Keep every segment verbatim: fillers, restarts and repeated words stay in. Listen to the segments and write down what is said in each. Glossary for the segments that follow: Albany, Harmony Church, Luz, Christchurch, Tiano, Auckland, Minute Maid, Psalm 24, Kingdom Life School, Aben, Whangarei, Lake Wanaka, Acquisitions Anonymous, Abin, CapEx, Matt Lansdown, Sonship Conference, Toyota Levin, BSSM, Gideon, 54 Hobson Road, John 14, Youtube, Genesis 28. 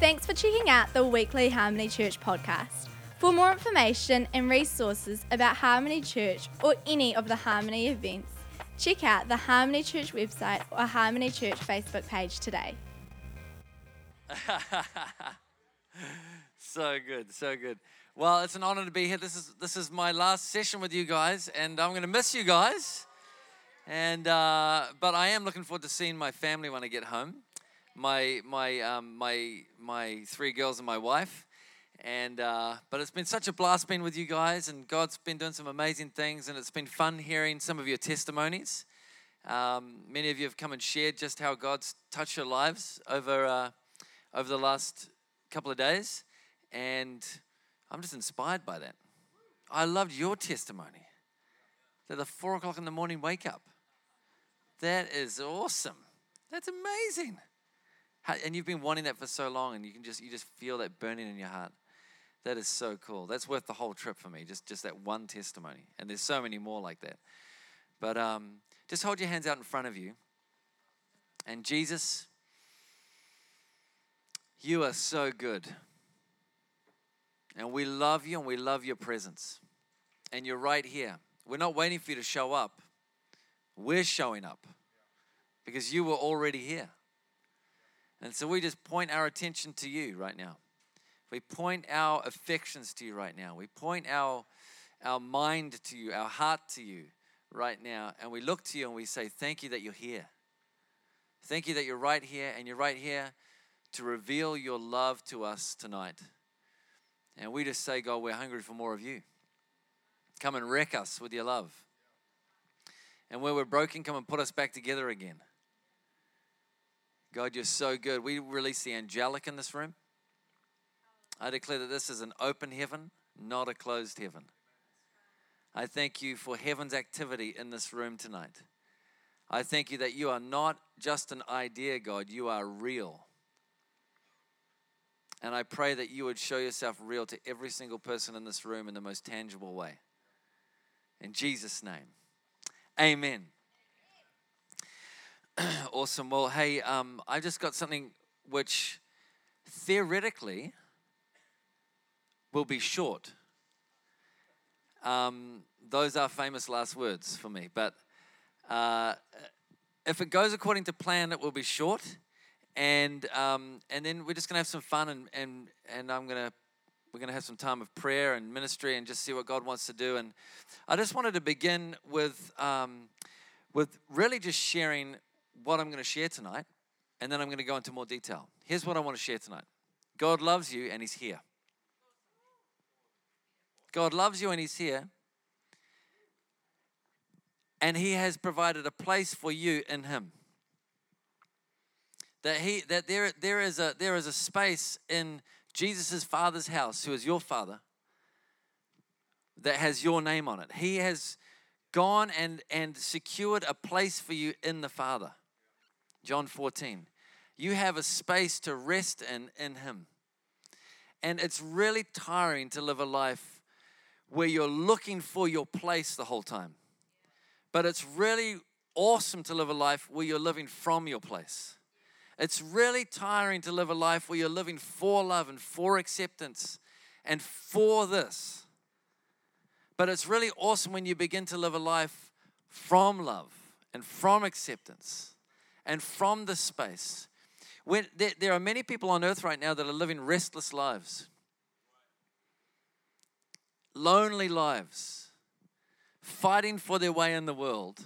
Thanks for checking out the weekly Harmony Church podcast. For more information and resources about Harmony Church or any of the Harmony events, check out the Harmony Church website or Harmony Church Facebook page today. So good, so good. Well, it's an honor to be here. This is this is my last session with you guys, and I'm going to miss you guys. And uh, but I am looking forward to seeing my family when I get home. My my um, my my three girls and my wife. And uh, but it's been such a blast being with you guys, and God's been doing some amazing things, and it's been fun hearing some of your testimonies. Um, many of you have come and shared just how God's touched your lives over uh, over the last couple of days, and I'm just inspired by that. I loved your testimony. So the four o'clock in the morning wake up. That is awesome. That's amazing. How, and you've been wanting that for so long, and you can just you just feel that burning in your heart. That is so cool. That's worth the whole trip for me, just just that one testimony. And there's so many more like that. But um, just hold your hands out in front of you. And Jesus, you are so good. And we love you, and we love your presence. And you're right here. We're not waiting for you to show up. We're showing up because you were already here. And so we just point our attention to you right now. We point our affections to you right now. We point our our mind to you, our heart to you right now. And we look to you and we say, thank you that you're here. Thank you that you're right here, and you're right here to reveal your love to us tonight. And we just say, God, we're hungry for more of you. Come and wreck us with your love. And where we're broken, come and put us back together again. God, you're so good. We release the angelic in this room. I declare that this is an open heaven, not a closed heaven. I thank you for heaven's activity in this room tonight. I thank you that you are not just an idea, God. You are real. And I pray that you would show yourself real to every single person in this room in the most tangible way. In Jesus' name, amen. Awesome. Well, hey, um, I just got something which theoretically will be short. Um, those are famous last words for me. But uh, if it goes according to plan, it will be short. And um, and then we're just gonna have some fun, and and and I'm gonna we're gonna have some time of prayer and ministry, and just see what God wants to do. And I just wanted to begin with um, with really just sharing what I'm gonna share tonight, and then I'm gonna go into more detail. Here's what I want to share tonight: God loves you, and He's here. God loves you, and He's here, and He has provided a place for you in Him. That he that there there is a there is a space in Jesus' Father's house, who is your Father, that has your name on it. He has gone and, and secured a place for you in the Father. John fourteen. You have a space to rest in in Him. And it's really tiring to live a life where you're looking for your place the whole time. But it's really awesome to live a life where you're living from your place. It's really tiring to live a life where you're living for love and for acceptance and for this. But it's really awesome when you begin to live a life from love and from acceptance and from this space. When there, there are many people on earth right now that are living restless lives, lonely lives, fighting for their way in the world,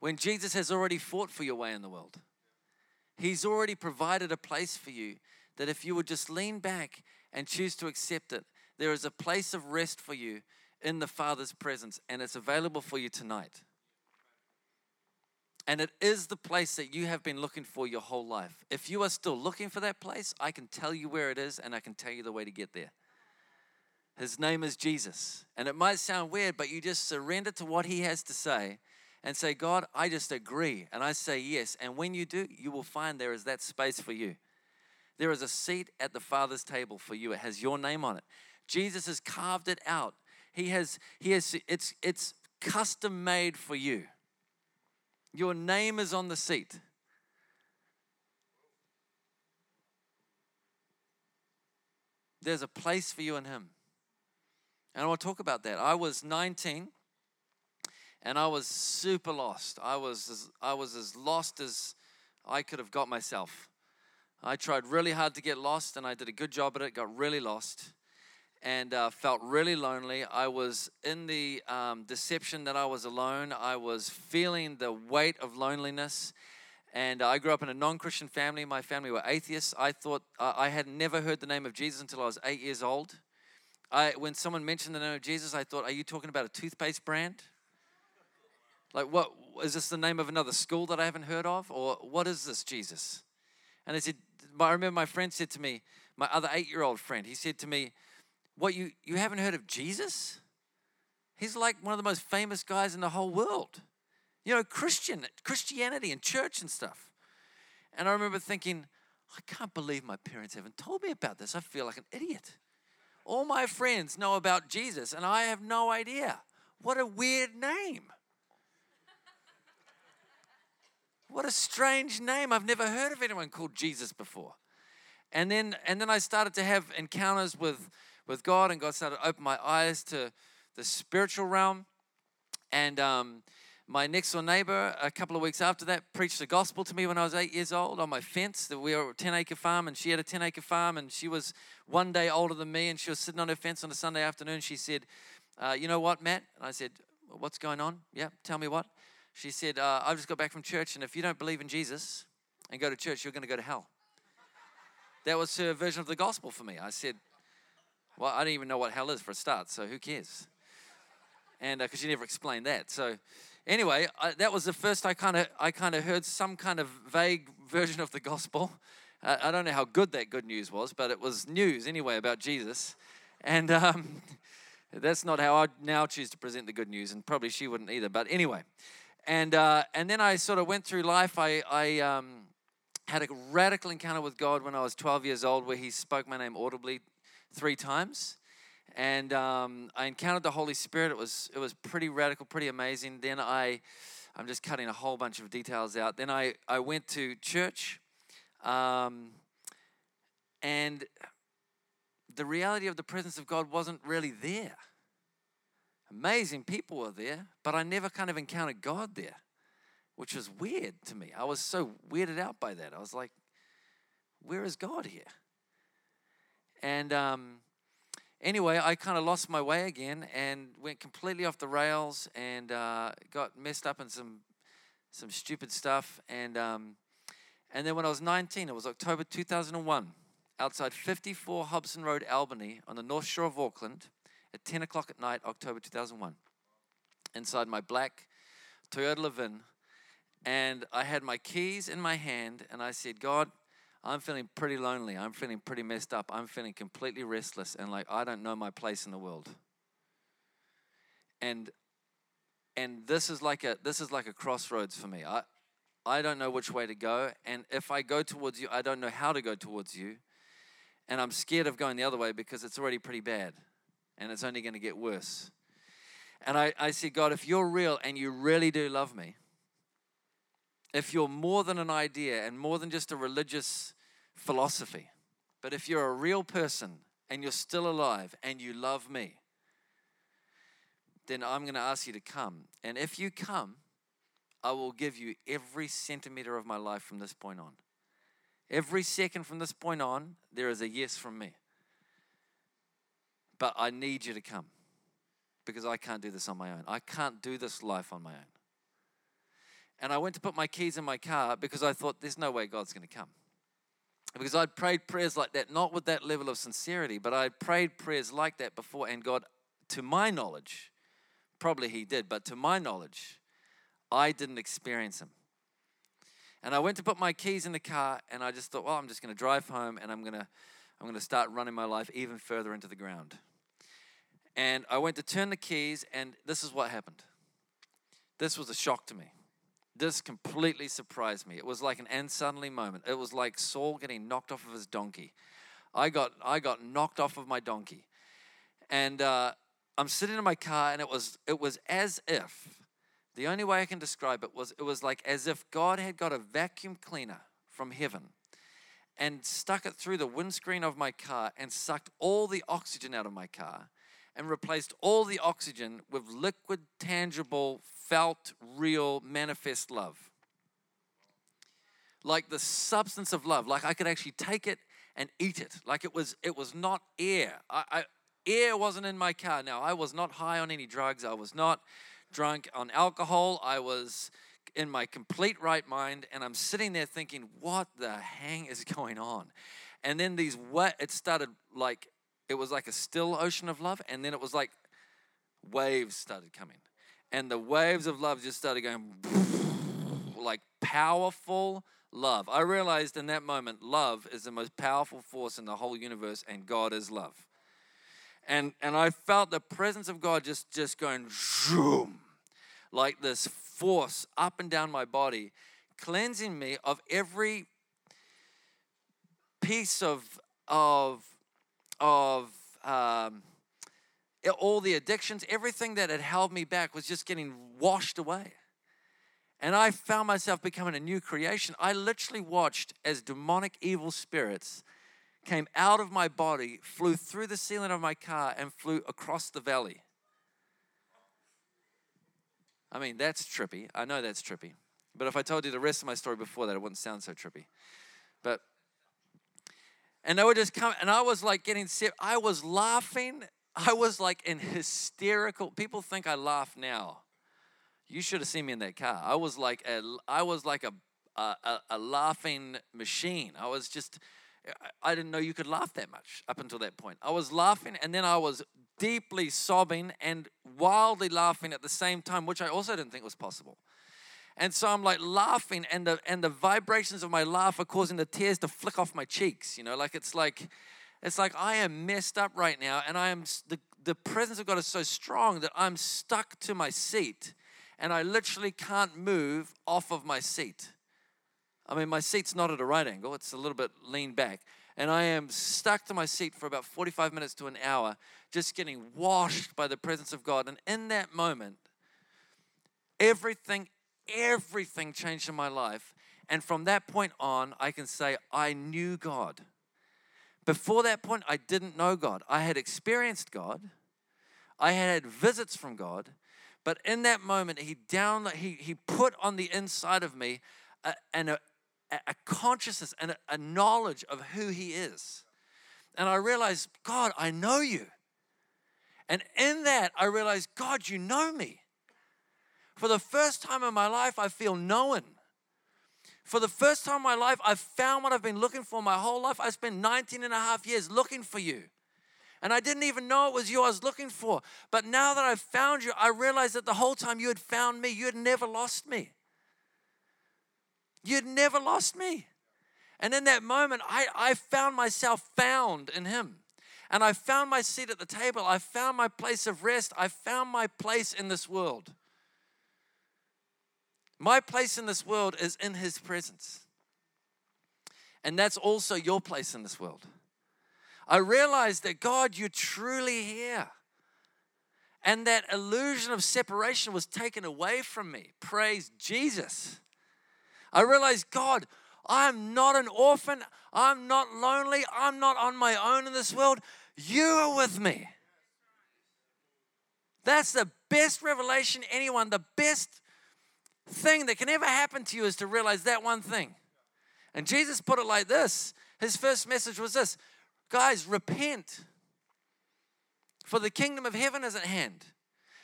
when Jesus has already fought for your way in the world. He's already provided a place for you that if you would just lean back and choose to accept it, there is a place of rest for you in the Father's presence, and it's available for you tonight. And it is the place that you have been looking for your whole life. If you are still looking for that place, I can tell you where it is, and I can tell you the way to get there. His name is Jesus. And it might sound weird, but you just surrender to what He has to say. And say, God, I just agree, and I say yes. And when you do, you will find there is that space for you. There is a seat at the Father's table for you. It has your name on it. Jesus has carved it out. He has, He has, it's, it's custom made for you. Your name is on the seat. There's a place for you in him. And I want to talk about that. I was nineteen and I was super lost. I was as, I was as lost as I could have got myself. I tried really hard to get lost and I did a good job at it, got really lost and uh, felt really lonely. I was in the um, deception that I was alone. I was feeling the weight of loneliness. And I grew up in a non-Christian family. My family were atheists. I thought uh, I had never heard the name of Jesus until I was eight years old. I, when someone mentioned the name of Jesus, I thought, are you talking about a toothpaste brand? Like, what is this, the name of another school that I haven't heard of? Or what is this, Jesus? And they said, I remember my friend said to me, my other eight-year-old friend, he said to me, what, you, you haven't heard of Jesus? He's like one of the most famous guys in the whole world. You know, Christian, Christianity and church and stuff. And I remember thinking, I can't believe my parents haven't told me about this. I feel like an idiot. All my friends know about Jesus, and I have no idea. What a weird name. What a strange name. I've never heard of anyone called Jesus before. And then and then I started to have encounters with, with God, and God started to open my eyes to the spiritual realm. And um my next-door neighbor, a couple of weeks after that, preached the gospel to me when I was eight years old on my fence. That we were a ten-acre farm, and she had a ten-acre farm, and she was one day older than me, and she was sitting on her fence on a Sunday afternoon. She said, uh, you know what, Matt? And I said, what's going on? Yeah, tell me what. She said, uh, I've just got back from church, and if you don't believe in Jesus and go to church, you're going to go to hell. That was her version of the gospel for me. I said, well, I don't even know what hell is for a start, so who cares? And because uh, she never explained that, so... Anyway, I, that was the first I kind of I kind of heard some kind of vague version of the gospel. Uh, I don't know how good that good news was, but it was news anyway about Jesus. And um, that's not how I now choose to present the good news, and probably she wouldn't either. But anyway, and uh, and then I sort of went through life. I, I um, had a radical encounter with God when I was twelve years old, where he spoke my name audibly three times. And um, I encountered the Holy Spirit. It was it was pretty radical, pretty amazing. Then I, I'm just cutting a whole bunch of details out. Then I, I went to church. Um, and the reality of the presence of God wasn't really there. Amazing people were there, but I never kind of encountered God there, which was weird to me. I was so weirded out by that. I was like, where is God here? And... Um, Anyway, I kind of lost my way again and went completely off the rails and uh, got messed up in some some stupid stuff. And um, and then when I was nineteen, it was October two thousand one, outside fifty-four Hobson Road, Albany, on the north shore of Auckland, at ten o'clock at night, October two thousand one, inside my black Toyota Levin. And I had my keys in my hand, and I said, God, I'm feeling pretty lonely. I'm feeling pretty messed up. I'm feeling completely restless and like I don't know my place in the world. And and this is like a this is like a crossroads for me. I I don't know which way to go, and if I go towards you, I don't know how to go towards you. And I'm scared of going the other way because it's already pretty bad and it's only going to get worse. And I, I said, God, if you're real and you really do love me, if you're more than an idea and more than just a religious philosophy, but if you're a real person and you're still alive and you love me, then I'm going to ask you to come. And if you come, I will give you every centimeter of my life from this point on. Every second from this point on, there is a yes from me. But I need you to come because I can't do this on my own. I can't do this life on my own. And I went to put my keys in my car because I thought there's no way God's going to come. Because I'd prayed prayers like that, not with that level of sincerity, but I'd prayed prayers like that before, and God, to my knowledge, probably he did, but to my knowledge, I didn't experience him. And I went to put my keys in the car, and I just thought, well, I'm just going to drive home, and I'm going to I'm going to start running my life even further into the ground. And I went to turn the keys, and this is what happened. This was a shock to me. This completely surprised me. It was like an and suddenly moment. It was like Saul getting knocked off of his donkey. I got I got knocked off of my donkey. And uh, I'm sitting in my car, and it was it was as if, the only way I can describe it was, it was like as if God had got a vacuum cleaner from heaven and stuck it through the windscreen of my car and sucked all the oxygen out of my car and replaced all the oxygen with liquid, tangible, felt, real, manifest love. Like the substance of love, like I could actually take it and eat it. Like it was it was not air. I, I, air wasn't in my car. Now, I was not high on any drugs. I was not drunk on alcohol. I was in my complete right mind, and I'm sitting there thinking, what the hang is going on? And then these wa- it started like, it was like a still ocean of love, and then it was like waves started coming. And the waves of love just started going, like powerful love. I realized in that moment, love is the most powerful force in the whole universe, and God is love. And and I felt the presence of God just, just going, zoom, like this force up and down my body, cleansing me of every piece of, of, of um, all the addictions. Everything that had held me back was just getting washed away. And I found myself becoming a new creation. I literally watched as demonic evil spirits came out of my body, flew through the ceiling of my car, and flew across the valley. I mean, that's trippy. I know that's trippy. But if I told you the rest of my story before that, it wouldn't sound so trippy. But, and they would just come, and I was like getting set. I was laughing. I was like in hysterical. People think I laugh now. You should have seen me in that car. I was like a, I was like a, a, a laughing machine. I was just, I didn't know you could laugh that much up until that point. I was laughing, and then I was deeply sobbing and wildly laughing at the same time, which I also didn't think was possible. And so I'm like laughing, and the and the vibrations of my laugh are causing the tears to flick off my cheeks. You know, like it's like, it's like I am messed up right now, and I am the the presence of God is so strong that I'm stuck to my seat. And I literally can't move off of my seat. I mean, my seat's not at a right angle. It's a little bit lean back. And I am stuck to my seat for about forty-five minutes to an hour, just getting washed by the presence of God. And in that moment, everything, everything changed in my life. And from that point on, I can say I knew God. Before that point, I didn't know God. I had experienced God. I had had visits from God. But in that moment, he down, he he put on the inside of me a, and a, a consciousness and a, a knowledge of who he is. And I realized, God, I know you. And in that, I realized, God, you know me. For the first time in my life, I feel known. For the first time in my life, I've found what I've been looking for my whole life. I spent nineteen and a half years looking for you. And I didn't even know it was you I was looking for. But now that I've found you, I realize that the whole time you had found me, you had never lost me. You'd never lost me. And in that moment, I, I found myself found in him. And I found my seat at the table. I found my place of rest. I found my place in this world. My place in this world is in his presence. And that's also your place in this world. I realized that, God, you're truly here. And that illusion of separation was taken away from me. Praise Jesus. I realized, God, I'm not an orphan. I'm not lonely. I'm not on my own in this world. You are with me. That's the best revelation, anyone. The best thing that can ever happen to you is to realize that one thing. And Jesus put it like this. His first message was this. Guys, repent, for the kingdom of heaven is at hand.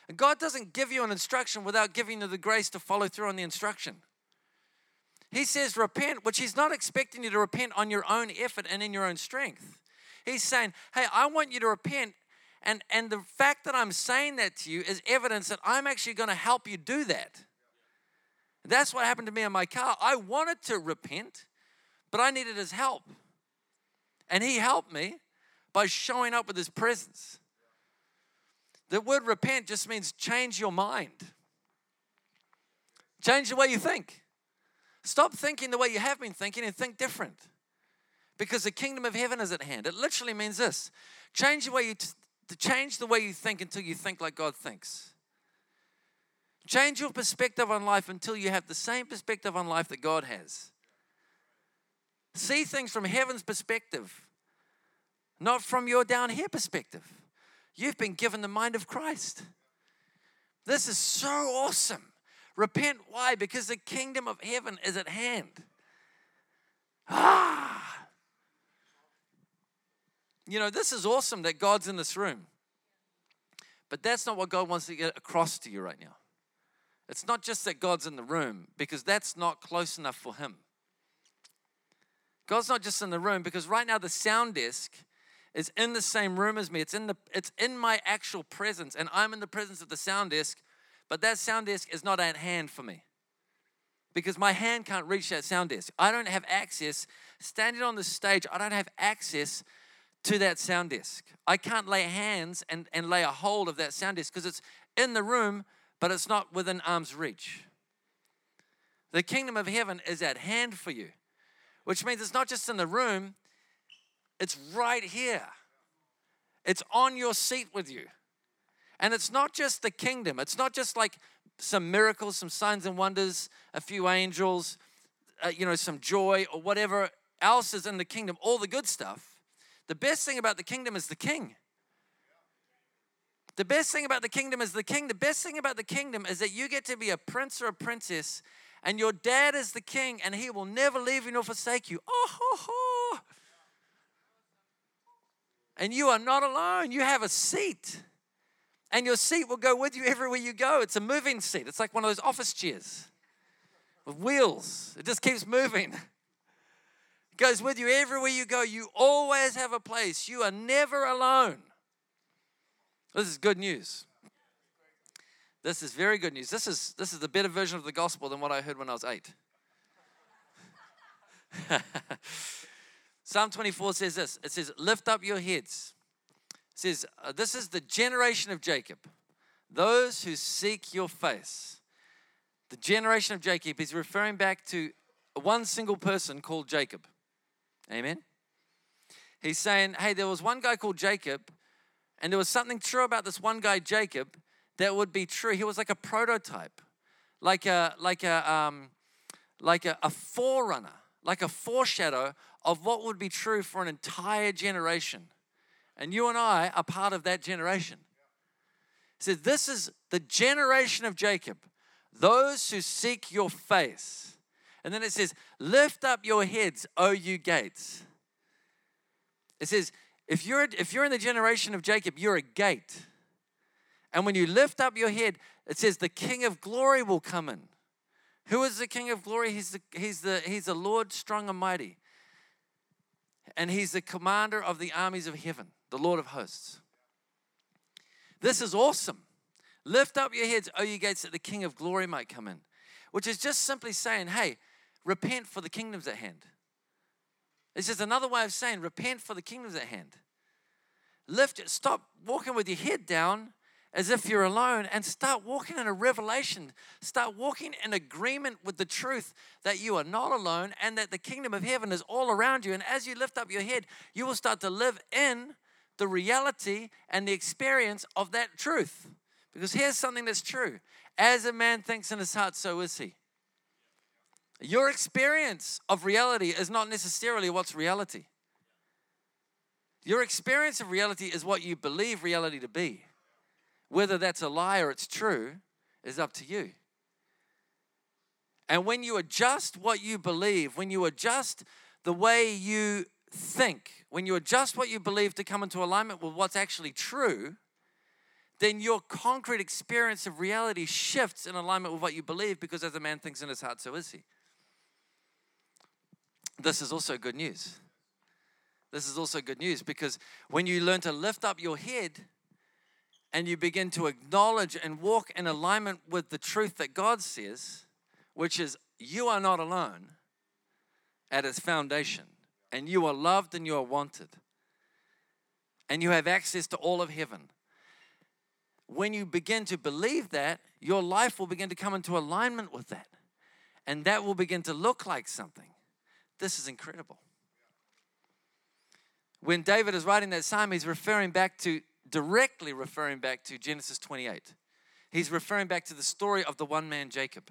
And God doesn't give you an instruction without giving you the grace to follow through on the instruction. He says repent, which he's not expecting you to repent on your own effort and in your own strength. He's saying, hey, I want you to repent, and, and the fact that I'm saying that to you is evidence that I'm actually going to help you do that. That's what happened to me in my car. I wanted to repent, but I needed his help. And he helped me by showing up with his presence. The word repent just means change your mind. Change the way you think. Stop thinking the way you have been thinking and think different. Because the kingdom of heaven is at hand. It literally means this. Change the way you t- change the way you think until you think like God thinks. Change your perspective on life until you have the same perspective on life that God has. See things from heaven's perspective, not from your down here perspective. You've been given the mind of Christ. This is so awesome. Repent. Why? Because the kingdom of heaven is at hand. Ah! You know, this is awesome that God's in this room. But that's not what God wants to get across to you right now. It's not just that God's in the room, because that's not close enough for him. God's not just in the room, because right now the sound desk is in the same room as me. It's in the it's in my actual presence, and I'm in the presence of the sound desk, but that sound desk is not at hand for me, because my hand can't reach that sound desk. I don't have access. Standing on the stage, I don't have access to that sound desk. I can't lay hands and, and lay a hold of that sound desk, because it's in the room, but it's not within arm's reach. The kingdom of heaven is at hand for you, which means it's not just in the room, it's right here. It's on your seat with you. And it's not just the kingdom. It's not just like some miracles, some signs and wonders, a few angels, uh, you know, some joy or whatever else is in the kingdom, all the good stuff. The best thing about the kingdom is the king. The best thing about the kingdom is the king. The best thing about the kingdom is that you get to be a prince or a princess, and your dad is the king, and he will never leave you nor forsake you. Oh, ho, ho. And you are not alone. You have a seat, and your seat will go with you everywhere you go. It's a moving seat. It's like one of those office chairs with wheels. It just keeps moving. It goes with you everywhere you go. You always have a place. You are never alone. This is good news. This is very good news. This is this is a better version of the gospel than what I heard when I was eight. Psalm twenty-four says this. It says, lift up your heads. It says, this is the generation of Jacob, those who seek your face. The generation of Jacob is referring back to one single person called Jacob. Amen? He's saying, hey, there was one guy called Jacob, and there was something true about this one guy, Jacob, that would be true. He was like a prototype, like a like a um, like a, a forerunner, like a foreshadow of what would be true for an entire generation. And you and I are part of that generation. He says, this is the generation of Jacob, those who seek your face. And then it says, lift up your heads, O you gates. It says, If you're, if you're in the generation of Jacob, you're a gate. And when you lift up your head, it says the King of Glory will come in. Who is the King of Glory? He's the, he's the, he's the Lord strong and mighty. And he's the commander of the armies of heaven, the Lord of hosts. This is awesome. Lift up your heads, O you gates, that the King of Glory might come in. Which is just simply saying, hey, repent, for the kingdom's at hand. It's just another way of saying, repent, for the kingdom's at hand. Lift it. Stop walking with your head down as if you're alone, and start walking in a revelation. Start walking in agreement with the truth that you are not alone, and that the kingdom of heaven is all around you. And as you lift up your head, you will start to live in the reality and the experience of that truth. Because here's something that's true. As a man thinks in his heart, so is he. Your experience of reality is not necessarily what's reality. Your experience of reality is what you believe reality to be. Whether that's a lie or it's true is up to you. And when you adjust what you believe, when you adjust the way you think, when you adjust what you believe to come into alignment with what's actually true, then your concrete experience of reality shifts in alignment with what you believe, because as a man thinks in his heart, so is he. This is also good news. This is also good news, because when you learn to lift up your head and you begin to acknowledge and walk in alignment with the truth that God says, which is you are not alone at its foundation, and you are loved and you are wanted, and you have access to all of heaven. When you begin to believe that, your life will begin to come into alignment with that, and that will begin to look like something. This is incredible. When David is writing that psalm, he's referring back to, directly referring back to Genesis twenty-eight. He's referring back to the story of the one man Jacob.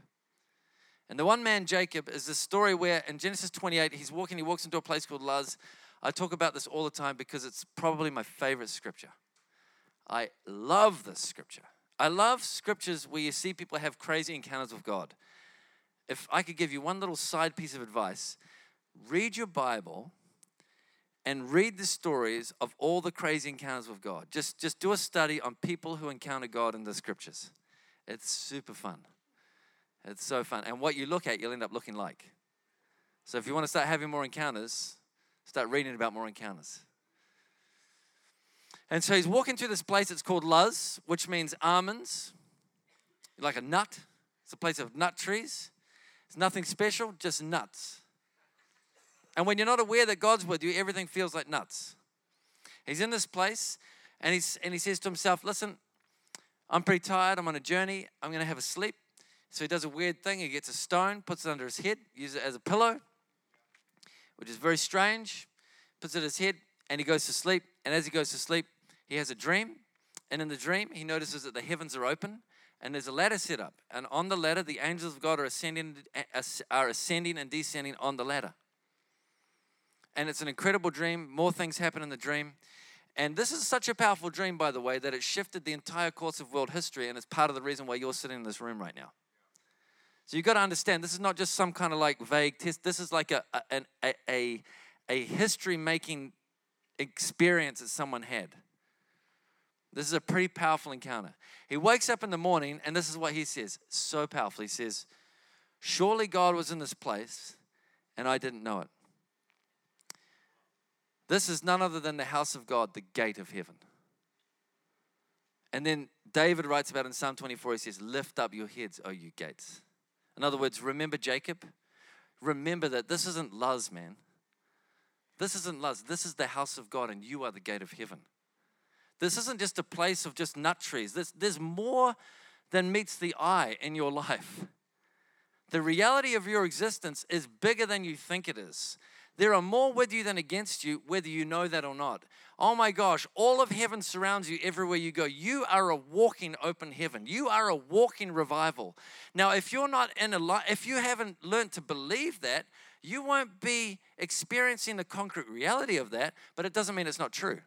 And the one man, Jacob, is this story where in Genesis twenty-eight, he's walking, he walks into a place called Luz. I talk about this all the time because it's probably my favorite scripture. I love this scripture. I love scriptures where you see people have crazy encounters with God. If I could give you one little side piece of advice, read your Bible and read the stories of all the crazy encounters with God. Just, just do a study on people who encounter God in the scriptures. It's super fun. It's so fun. And what you look at, you'll end up looking like. So if you want to start having more encounters, start reading about more encounters. And so he's walking through this place. It's called Luz, which means almonds, like a nut. It's a place of nut trees. It's nothing special, just nuts. And when you're not aware that God's with you, everything feels like nuts. He's in this place, and he's and he says to himself, listen, I'm pretty tired. I'm on a journey. I'm going to have a sleep. So he does a weird thing. He gets a stone, puts it under his head, uses it as a pillow, which is very strange, puts it at his head, and he goes to sleep. And as he goes to sleep, he has a dream. And in the dream, he notices that the heavens are open, and there's a ladder set up. And on the ladder, the angels of God are ascending, are ascending and descending on the ladder. And it's an incredible dream. More things happen in the dream. And this is such a powerful dream, by the way, that it shifted the entire course of world history, and it's part of the reason why you're sitting in this room right now. So you've got to understand, this is not just some kind of like vague test. This is like a a a, a, a history-making experience that someone had. This is a pretty powerful encounter. He wakes up in the morning, and this is what he says, so powerful. He says, surely God was in this place, and I didn't know it. This is none other than the house of God, the gate of heaven. And then David writes about in Psalm twenty-four, he says, lift up your heads, O you gates. In other words, remember Jacob. Remember that this isn't Luz, man. This isn't Luz. This is the house of God, and you are the gate of heaven. This isn't just a place of just nut trees. There's, there's more than meets the eye in your life. The reality of your existence is bigger than you think it is. There are more with you than against you, whether you know that or not. Oh my gosh, all of heaven surrounds you everywhere you go. You are a walking open heaven. You are a walking revival. Now, if you're not in a li- if you haven't learned to believe that, you won't be experiencing the concrete reality of that, but it doesn't mean it's not true.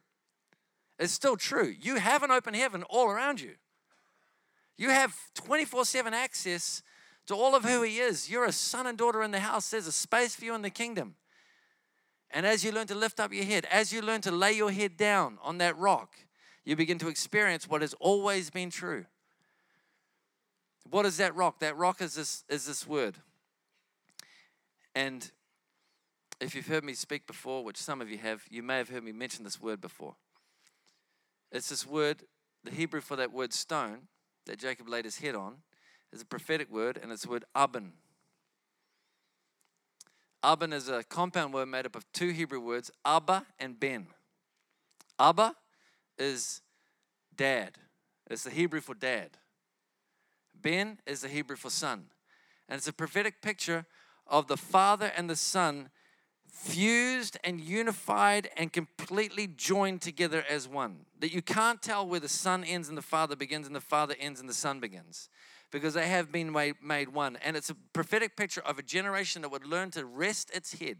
It's still true. You have an open heaven all around you. You have twenty-four seven access to all of who he is. You're a son and daughter in the house. There's a space for you in the kingdom. And as you learn to lift up your head, as you learn to lay your head down on that rock, you begin to experience what has always been true. What is that rock? That rock is this is this word. And if you've heard me speak before, which some of you have, you may have heard me mention this word before. It's this word, the Hebrew for that word stone that Jacob laid his head on, is a prophetic word, and it's the word Aben. Aben is a compound word made up of two Hebrew words, Abba and Ben. Abba is dad. It's the Hebrew for dad. Ben is the Hebrew for son. And it's a prophetic picture of the Father and the Son fused and unified and completely joined together as one. That you can't tell where the Son ends and the Father begins and the Father ends and the Son begins, because they have been made one. And it's a prophetic picture of a generation that would learn to rest its head,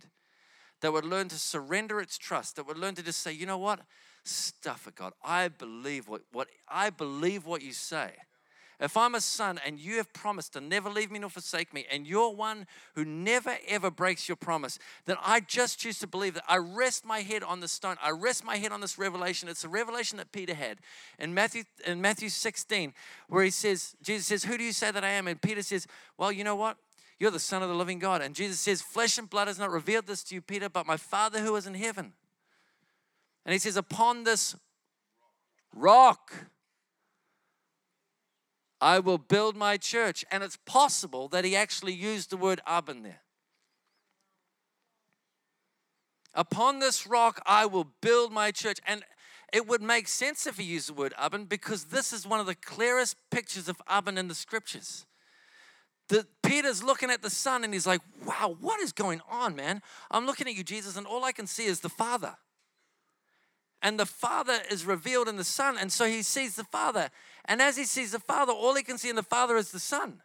that would learn to surrender its trust, that would learn to just say, you know what? Stuff it, God. I believe what, what I believe what you say. If I'm a son and you have promised to never leave me nor forsake me, and you're one who never, ever breaks your promise, then I just choose to believe that. I rest my head on the stone. I rest my head on this revelation. It's a revelation that Peter had in Matthew in Matthew sixteen, where he says, Jesus says, who do you say that I am? And Peter says, well, you know what? You're the Son of the living God. And Jesus says, flesh and blood has not revealed this to you, Peter, but my Father who is in heaven. And he says, upon this rock, I will build my church. And it's possible that he actually used the word Aben there. Upon this rock, I will build my church. And it would make sense if he used the word Aben, because this is one of the clearest pictures of Aben in the scriptures. The, Peter's looking at the Son and he's like, wow, what is going on, man? I'm looking at you, Jesus, and all I can see is the Father. And the Father is revealed in the Son. And so he sees the Father. And as he sees the Father, all he can see in the Father is the Son.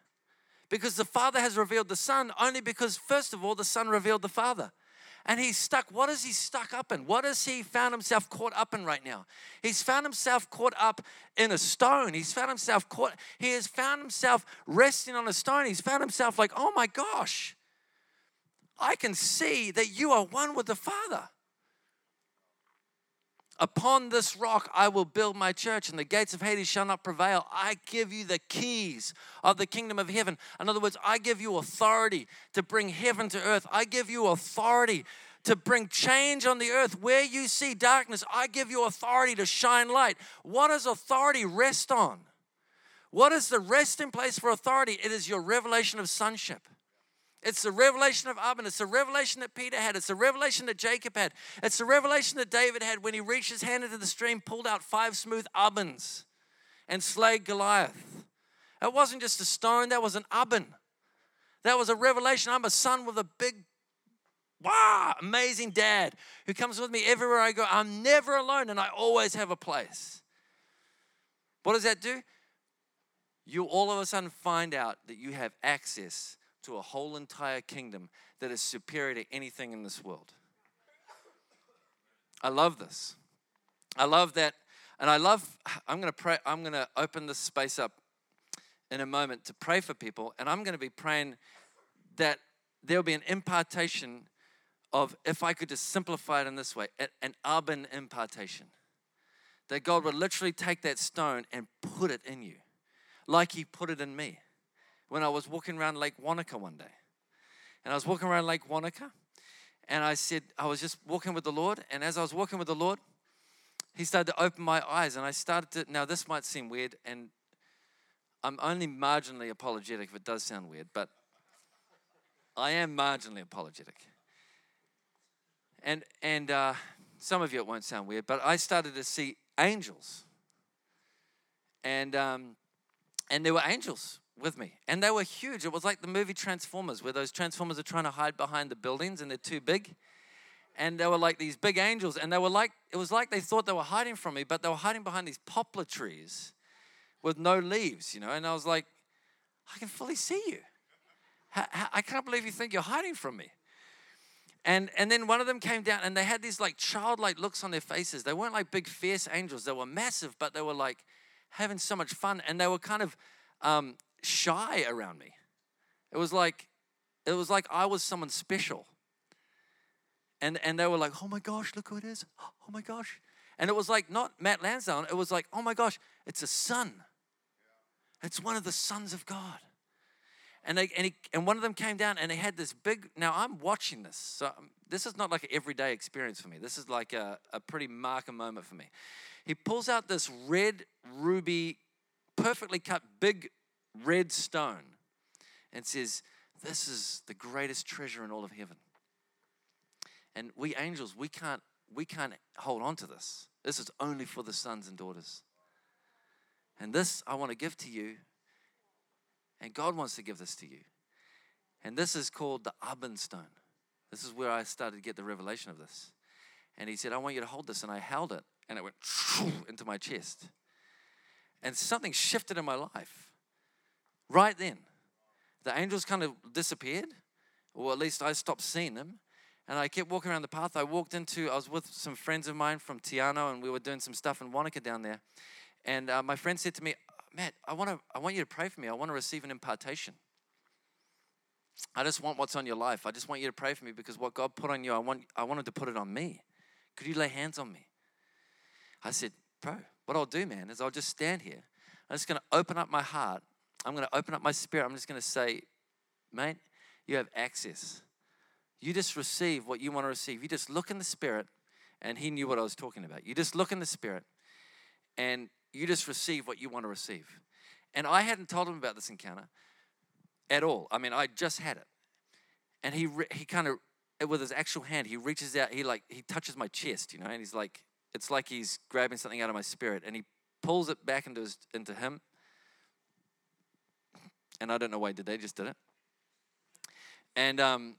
because the Father has revealed the Son only because, first of all, the Son revealed the Father. And he's stuck. What is he stuck up in? What has he found himself caught up in right now? He's found himself caught up in a stone. He's found himself caught. He has found himself resting on a stone. He's found himself like, oh my gosh, I can see that you are one with the Father. Upon this rock I will build my church, and the gates of Hades shall not prevail. I give you the keys of the kingdom of heaven. In other words, I give you authority to bring heaven to earth. I give you authority to bring change on the earth. Where you see darkness, I give you authority to shine light. What does authority rest on? What is the resting place for authority? It is your revelation of sonship. It's the revelation of Abin. It's the revelation that Peter had. It's the revelation that Jacob had. It's the revelation that David had when he reached his hand into the stream, pulled out five smooth abins and slayed Goliath. It wasn't just a stone. That was an abin. That was a revelation. I'm a son with a big, wow, amazing dad who comes with me everywhere I go. I'm never alone and I always have a place. What does that do? You all of a sudden find out that you have access to a whole entire kingdom that is superior to anything in this world. I love this. I love that. And I love, I'm going to pray, I'm going to open this space up in a moment to pray for people. And I'm going to be praying that there'll be an impartation of, if I could just simplify it in this way, an urban impartation. That God would literally take that stone and put it in you, like he put it in me. When I was walking around Lake Wanaka one day. And I was walking around Lake Wanaka. And I said, I was just walking with the Lord. And as I was walking with the Lord, he started to open my eyes. And I started to, now this might seem weird. And I'm only marginally apologetic if it does sound weird. But I am marginally apologetic. And, and uh, some of you it won't sound weird. But I started to see angels. And, um, and there were angels with me. And they were huge. It was like the movie Transformers, where those Transformers are trying to hide behind the buildings and they're too big. And they were like these big angels. And they were like, it was like they thought they were hiding from me, but they were hiding behind these poplar trees with no leaves, you know. And I was like, I can fully see you. I can't believe you think you're hiding from me. And and then one of them came down and they had these like childlike looks on their faces. They weren't like big, fierce angels. They were massive, but they were like having so much fun. And they were kind of, um, shy around me. It was like, it was like I was someone special. And and they were like, oh my gosh, look who it is. Oh my gosh. And it was like not Matt Lansdown. It was like, oh my gosh, it's a son. It's one of the sons of God. And they and he, and one of them came down and they had this big. Now I'm watching this. So this is not like an everyday experience for me. This is like a a pretty marker moment for me. He pulls out this red ruby, perfectly cut big red stone and says, this is the greatest treasure in all of heaven. And we angels, we can't we can't hold on to this. This is only for the sons and daughters. And this I want to give to you. And God wants to give this to you. And this is called the Abin stone. This is where I started to get the revelation of this. And he said, I want you to hold this. And I held it. And it went into my chest. And something shifted in my life. Right then, the angels kind of disappeared, or at least I stopped seeing them, and I kept walking around the path. I walked into, I was with some friends of mine from Tiano, and we were doing some stuff in Wanaka down there, and uh, my friend said to me, Matt, I want to, I want you to pray for me. I want to receive an impartation. I just want what's on your life. I just want you to pray for me because what God put on you, I want, I wanted to put it on me. Could you lay hands on me? I said, bro, what I'll do, man, is I'll just stand here. I'm just going to open up my heart. I'm going to open up my spirit. I'm just going to say, mate, you have access. You just receive what you want to receive. You just look in the spirit, and he knew what I was talking about. You just look in the spirit, and you just receive what you want to receive. And I hadn't told him about this encounter at all. I mean, I just had it. And he re- he kind of, with his actual hand, he reaches out, he like he touches my chest, you know, and he's like, it's like he's grabbing something out of my spirit, and he pulls it back into his, into him. And I don't know why he did that, he just did it. And um,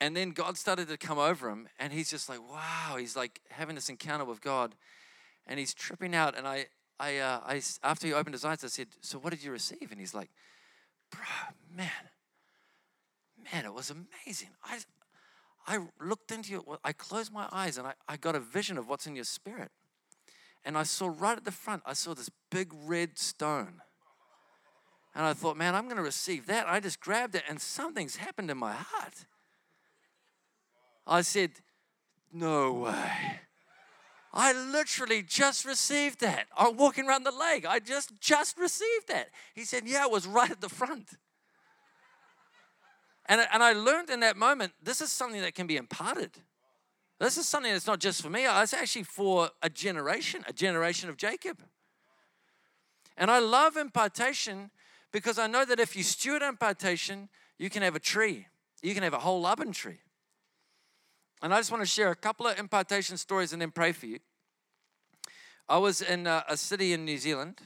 and then God started to come over him, and he's just like, wow, he's like having this encounter with God, and he's tripping out. And I, I, uh, I, after he opened his eyes, I said, so what did you receive? And he's like, bro, man, man, it was amazing. I, I looked into you. I closed my eyes and I, I got a vision of what's in your spirit. And I saw right at the front, I saw this big red stone. And I thought, man, I'm going to receive that. I just grabbed it and something's happened in my heart. I said, no way. I literally just received that. I'm walking around the lake. I just, just received that. He said, yeah, it was right at the front. And, and I learned in that moment, this is something that can be imparted. This is something that's not just for me. It's actually for a generation, a generation of Jacob. And I love impartation because I know that if you steward impartation, you can have a tree. You can have a whole oven tree. And I just want to share a couple of impartation stories and then pray for you. I was in a, a city in New Zealand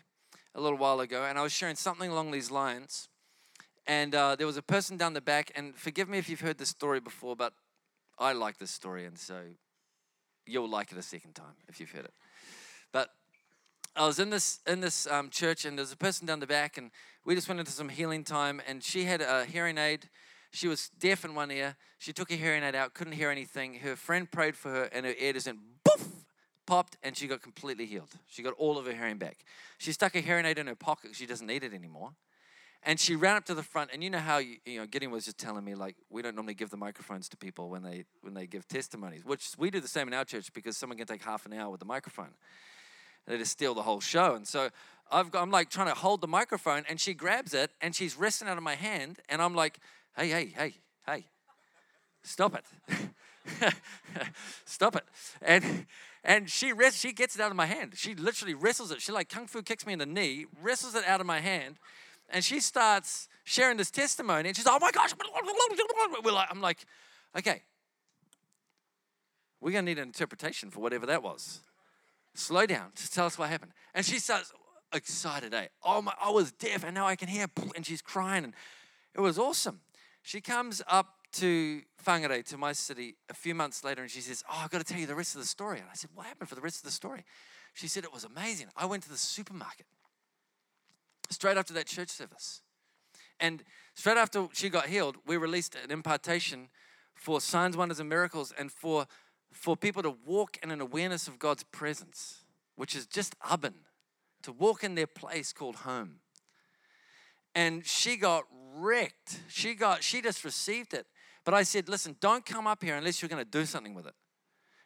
a little while ago, and I was sharing something along these lines. And uh, there was a person down the back, and forgive me if you've heard this story before, but I like this story, and so you'll like it a second time if you've heard it. But I was in this in this um, church, and there's a person down the back, and we just went into some healing time, and she had a hearing aid. She was deaf in one ear. She took her hearing aid out, couldn't hear anything. Her friend prayed for her, and her ear just went boof, popped, and she got completely healed. She got all of her hearing back. She stuck her hearing aid in her pocket. She doesn't need it anymore. And she ran up to the front, and you know how, you, you know, Gideon was just telling me, like, we don't normally give the microphones to people when they when they give testimonies, which we do the same in our church because someone can take half an hour with the microphone. They just steal the whole show. And so I've got, I'm, like, trying to hold the microphone, and she grabs it, and she's wrestling out of my hand, and I'm like, hey, hey, hey, hey, stop it. Stop it. And and she rest, she gets it out of my hand. She literally wrestles it. She, like, kung fu kicks me in the knee, wrestles it out of my hand. And she starts sharing this testimony. And she's like, oh, my gosh. We're like, I'm like, okay. We're going to need an interpretation for whatever that was. Slow down. Just tell us what happened. And she starts excited, eh? Oh, my, I was deaf, and now I can hear. And she's crying. And it was awesome. She comes up to Whangarei, to my city, a few months later. And she says, oh, I've got to tell you the rest of the story. And I said, what happened for the rest of the story? She said, it was amazing. I went to the supermarket straight after that church service. And straight after she got healed, we released an impartation for signs, wonders, and miracles, and for for people to walk in an awareness of God's presence, which is just urban, to walk in their place called home. And she got wrecked. She got she just received it. But I said, listen, don't come up here unless you're going to do something with it.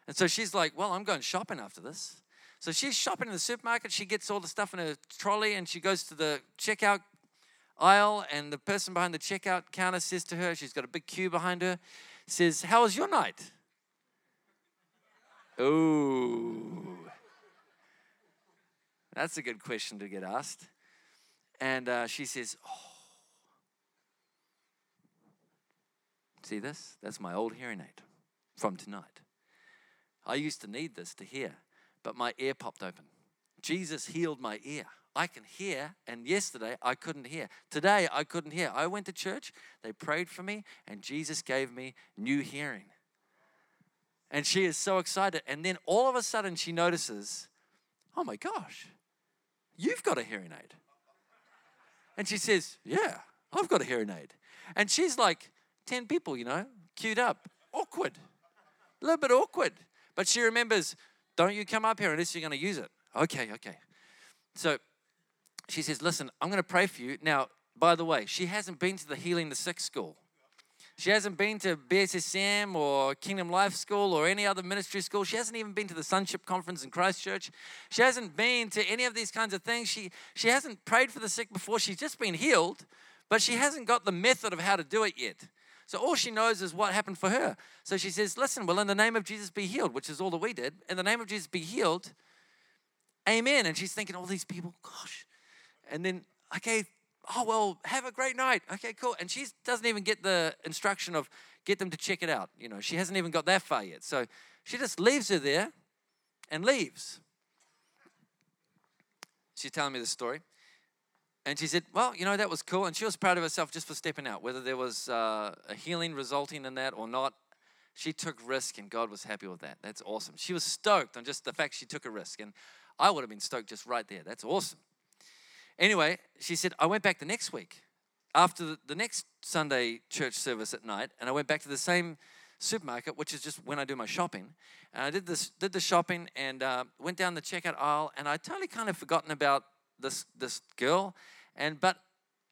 And so she's like, well, I'm going shopping after this. So she's shopping in the supermarket. She gets all the stuff in her trolley, and she goes to the checkout aisle, and the person behind the checkout counter says to her, she's got a big queue behind her, says, how was your night? Ooh. That's a good question to get asked. And uh, she says, oh. See this? That's my old hearing aid from tonight. I used to need this to hear. But my ear popped open. Jesus healed my ear. I can hear, and yesterday I couldn't hear. Today I couldn't hear. I went to church, they prayed for me, and Jesus gave me new hearing. And she is so excited. And then all of a sudden she notices, oh my gosh, you've got a hearing aid. And she says, yeah, I've got a hearing aid. And she's like ten people, you know, queued up. Awkward. A little bit awkward. But she remembers, don't you come up here unless you're going to use it. Okay, okay. So she says, listen, I'm going to pray for you. Now, by the way, she hasn't been to the Healing the Sick school. She hasn't been to B S S M or Kingdom Life School or any other ministry school. She hasn't even been to the Sonship Conference in Christchurch. She hasn't been to any of these kinds of things. She, she hasn't prayed for the sick before. She's just been healed, but she hasn't got the method of how to do it yet. So all she knows is what happened for her. So she says, listen, well, in the name of Jesus, be healed, which is all that we did. In the name of Jesus, be healed. Amen. And she's thinking, all these people, gosh. And then, okay, oh, well, have a great night. Okay, cool. And she doesn't even get the instruction of get them to check it out. You know, she hasn't even got that far yet. So she just leaves her there and leaves. She's telling me the story. And she said, well, you know, that was cool. And she was proud of herself just for stepping out. Whether there was uh, a healing resulting in that or not, she took risk, and God was happy with that. That's awesome. She was stoked on just the fact she took a risk. And I would have been stoked just right there. That's awesome. Anyway, she said, I went back the next week. after the, the next Sunday church service at night, and I went back to the same supermarket, which is just when I do my shopping. And I did this, did the shopping, and uh, went down the checkout aisle, and I totally kind of forgotten about this this girl, and but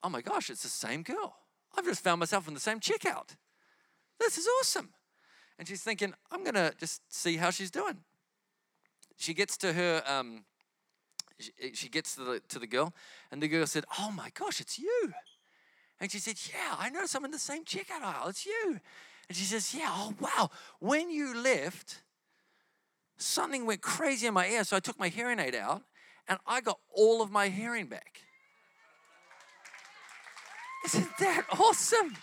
oh my gosh, it's the same girl. I've just found myself in the same checkout. This is awesome. And she's thinking, I'm gonna just see how she's doing. She gets to her, um, she, she gets to the to the girl, and the girl said, "Oh my gosh, it's you." And she said, "Yeah, I noticed I'm in the same checkout aisle. It's you." And she says, "Yeah, oh wow, when you left, something went crazy in my ear, so I took my hearing aid out, and I got all of my hearing back." Isn't that awesome?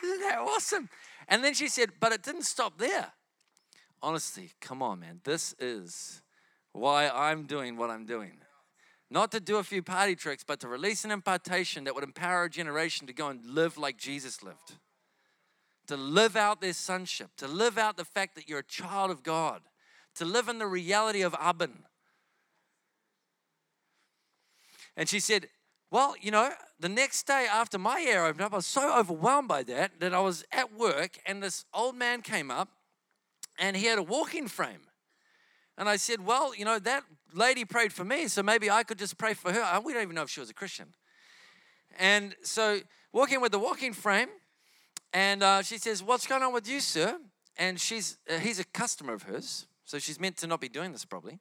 Isn't that awesome? And then she said, but it didn't stop there. Honestly, come on, man. This is why I'm doing what I'm doing. Not to do a few party tricks, but to release an impartation that would empower a generation to go and live like Jesus lived. To live out their sonship. To live out the fact that you're a child of God. To live in the reality of Abin. And she said, well, you know, the next day after my ear opened up, I was so overwhelmed by that that I was at work, and this old man came up and he had a walking frame. And I said, well, you know, that lady prayed for me, so maybe I could just pray for her. We don't even know if she was a Christian. And so walking with the walking frame, and uh, she says, what's going on with you, sir? And she's uh, he's a customer of hers, so she's meant to not be doing this probably.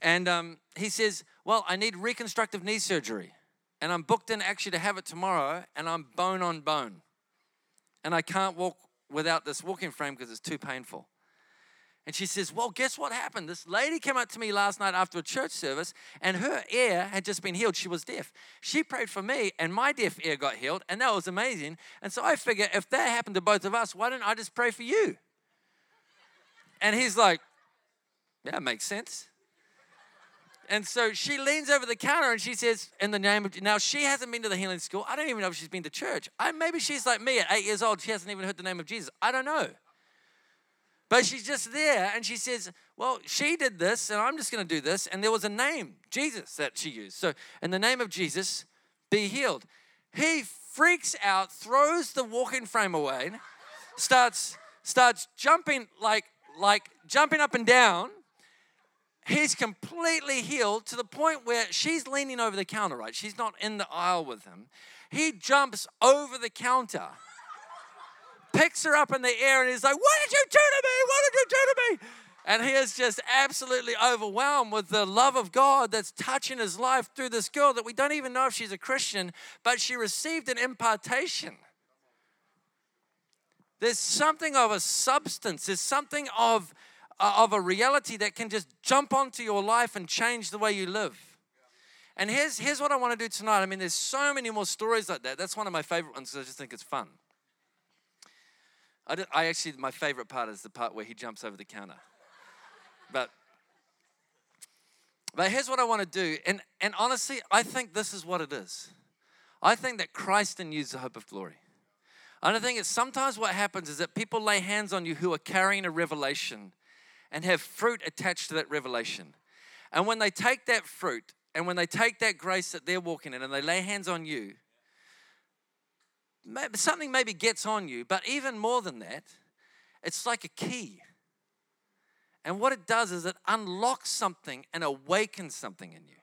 And um, he says, well, I need reconstructive knee surgery. And I'm booked in actually to have it tomorrow, and I'm bone on bone. And I can't walk without this walking frame because it's too painful. And she says, well, guess what happened? This lady came up to me last night after a church service, and her ear had just been healed. She was deaf. She prayed for me, and my deaf ear got healed, and that was amazing. And so I figure if that happened to both of us, why don't I just pray for you? And he's like, yeah, it makes sense. And so she leans over the counter and she says, in the name of, now she hasn't been to the healing school. I don't even know if she's been to church. I, maybe she's like me at eight years old. She hasn't even heard the name of Jesus. I don't know. But she's just there and she says, well, she did this and I'm just going to do this. And there was a name, Jesus, that she used. So in the name of Jesus, be healed. He freaks out, throws the walking frame away, starts starts jumping like like jumping up and down. He's completely healed to the point where she's leaning over the counter, right? She's not in the aisle with him. He jumps over the counter, picks her up in the air, and he's like, what did you do to me? What did you do to me? And he is just absolutely overwhelmed with the love of God that's touching his life through this girl that we don't even know if she's a Christian, but she received an impartation. There's something of a substance. There's something of... of a reality that can just jump onto your life and change the way you live. And here's here's what I want to do tonight. I mean, there's so many more stories like that. That's one of my favorite ones because I just think it's fun. I, did, I actually, my favorite part is the part where he jumps over the counter. But, but here's what I want to do. And, and honestly, I think this is what it is. I think that Christ in you is the hope of glory. And I think it's sometimes what happens is that people lay hands on you who are carrying a revelation and have fruit attached to that revelation. And when they take that fruit, and when they take that grace that they're walking in, and they lay hands on you, something maybe gets on you, but even more than that, it's like a key. And what it does is it unlocks something and awakens something in you.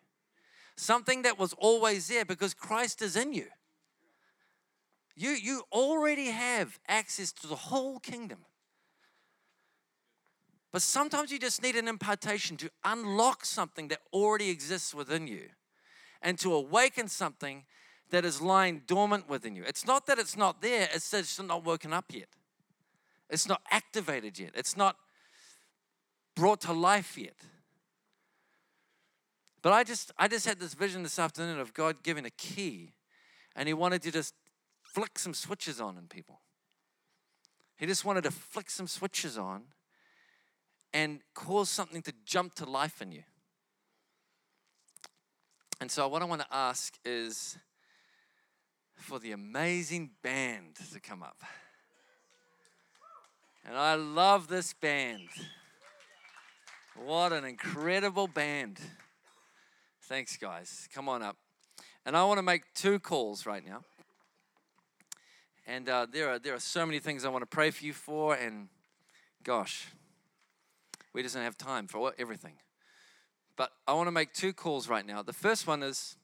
Something that was always there because Christ is in you. You, you already have access to the whole kingdom. But sometimes you just need an impartation to unlock something that already exists within you and to awaken something that is lying dormant within you. It's not that it's not there. It's that it's not woken up yet. It's not activated yet. It's not brought to life yet. But I just I just had this vision this afternoon of God giving a key, and he wanted to just flick some switches on in people. He just wanted to flick some switches on and cause something to jump to life in you. And so what I want to ask is for the amazing band to come up. And I love this band. What an incredible band. Thanks, guys. Come on up. And I want to make two calls right now. And uh, there are there are so many things I want to pray for you for, and gosh, we just don't have time for everything. But I want to make two calls right now. The first one is,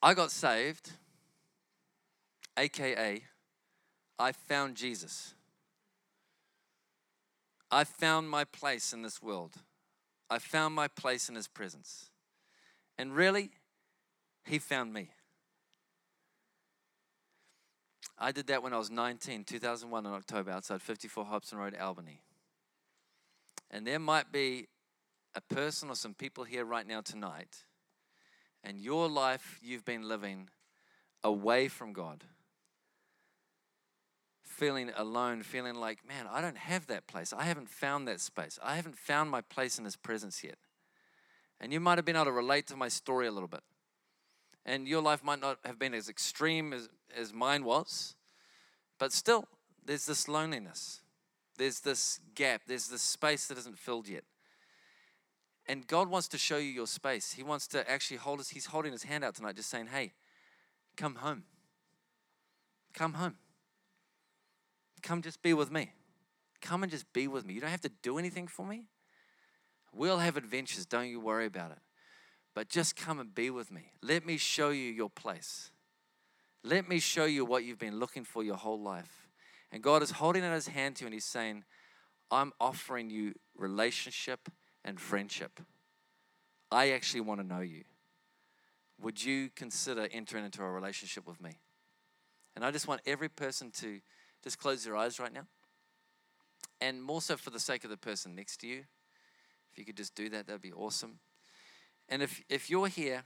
I got saved, A K A I found Jesus. I found my place in this world. I found my place in his presence. And really, he found me. I did that when I was nineteen, two thousand one in October, outside fifty-four Hobson Road, Albany. And there might be a person or some people here right now tonight, and your life you've been living away from God, feeling alone, feeling like, man, I don't have that place. I haven't found that space. I haven't found my place in his presence yet. And you might have been able to relate to my story a little bit. And your life might not have been as extreme as, as mine was, but still, there's this loneliness. There's this gap. There's this space that isn't filled yet. And God wants to show you your space. He wants to actually hold us. He's holding his hand out tonight just saying, hey, come home. Come home. Come just be with me. Come and just be with me. You don't have to do anything for me. We'll have adventures. Don't you worry about it. But just come and be with me. Let me show you your place. Let me show you what you've been looking for your whole life. And God is holding out his hand to you and he's saying, I'm offering you relationship and friendship. I actually want to know you. Would you consider entering into a relationship with me? And I just want every person to just close their eyes right now. And more so for the sake of the person next to you. If you could just do that, that'd be awesome. And if, if you're here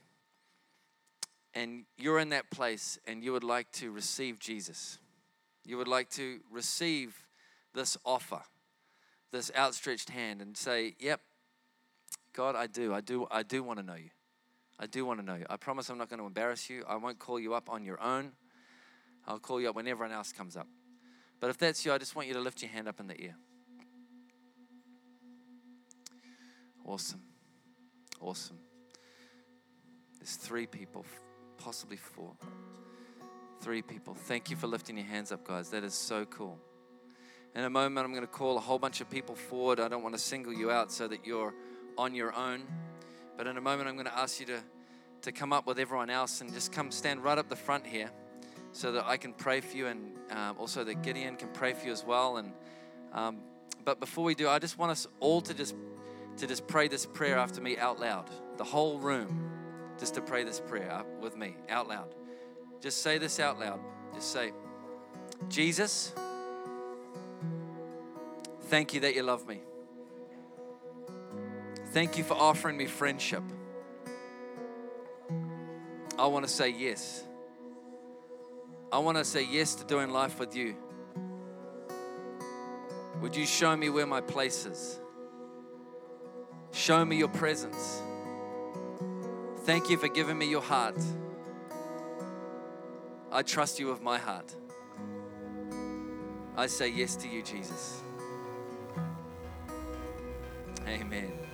and you're in that place and you would like to receive Jesus, you would like to receive this offer, this outstretched hand and say, yep, God, I do. I do I do want to know you. I do want to know you. I promise I'm not going to embarrass you. I won't call you up on your own. I'll call you up when everyone else comes up. But if that's you, I just want you to lift your hand up in the air. Awesome. Awesome. There's three people, possibly four. Three people. Thank you for lifting your hands up, guys. That is so cool. In a moment, I'm going to call a whole bunch of people forward. I don't want to single you out so that you're on your own. But in a moment, I'm going to ask you to, to come up with everyone else and just come stand right up the front here so that I can pray for you and um, also that Gideon can pray for you as well. And um, but before we do, I just want us all to just to just pray this prayer after me out loud. The whole room, just to pray this prayer with me out loud. Just say this out loud. Just say, Jesus, thank you that you love me. Thank you for offering me friendship. I want to say yes. I want to say yes to doing life with you. Would you show me where my place is? Show me your presence. Thank you for giving me your heart. I trust you with my heart. I say yes to you, Jesus. Amen.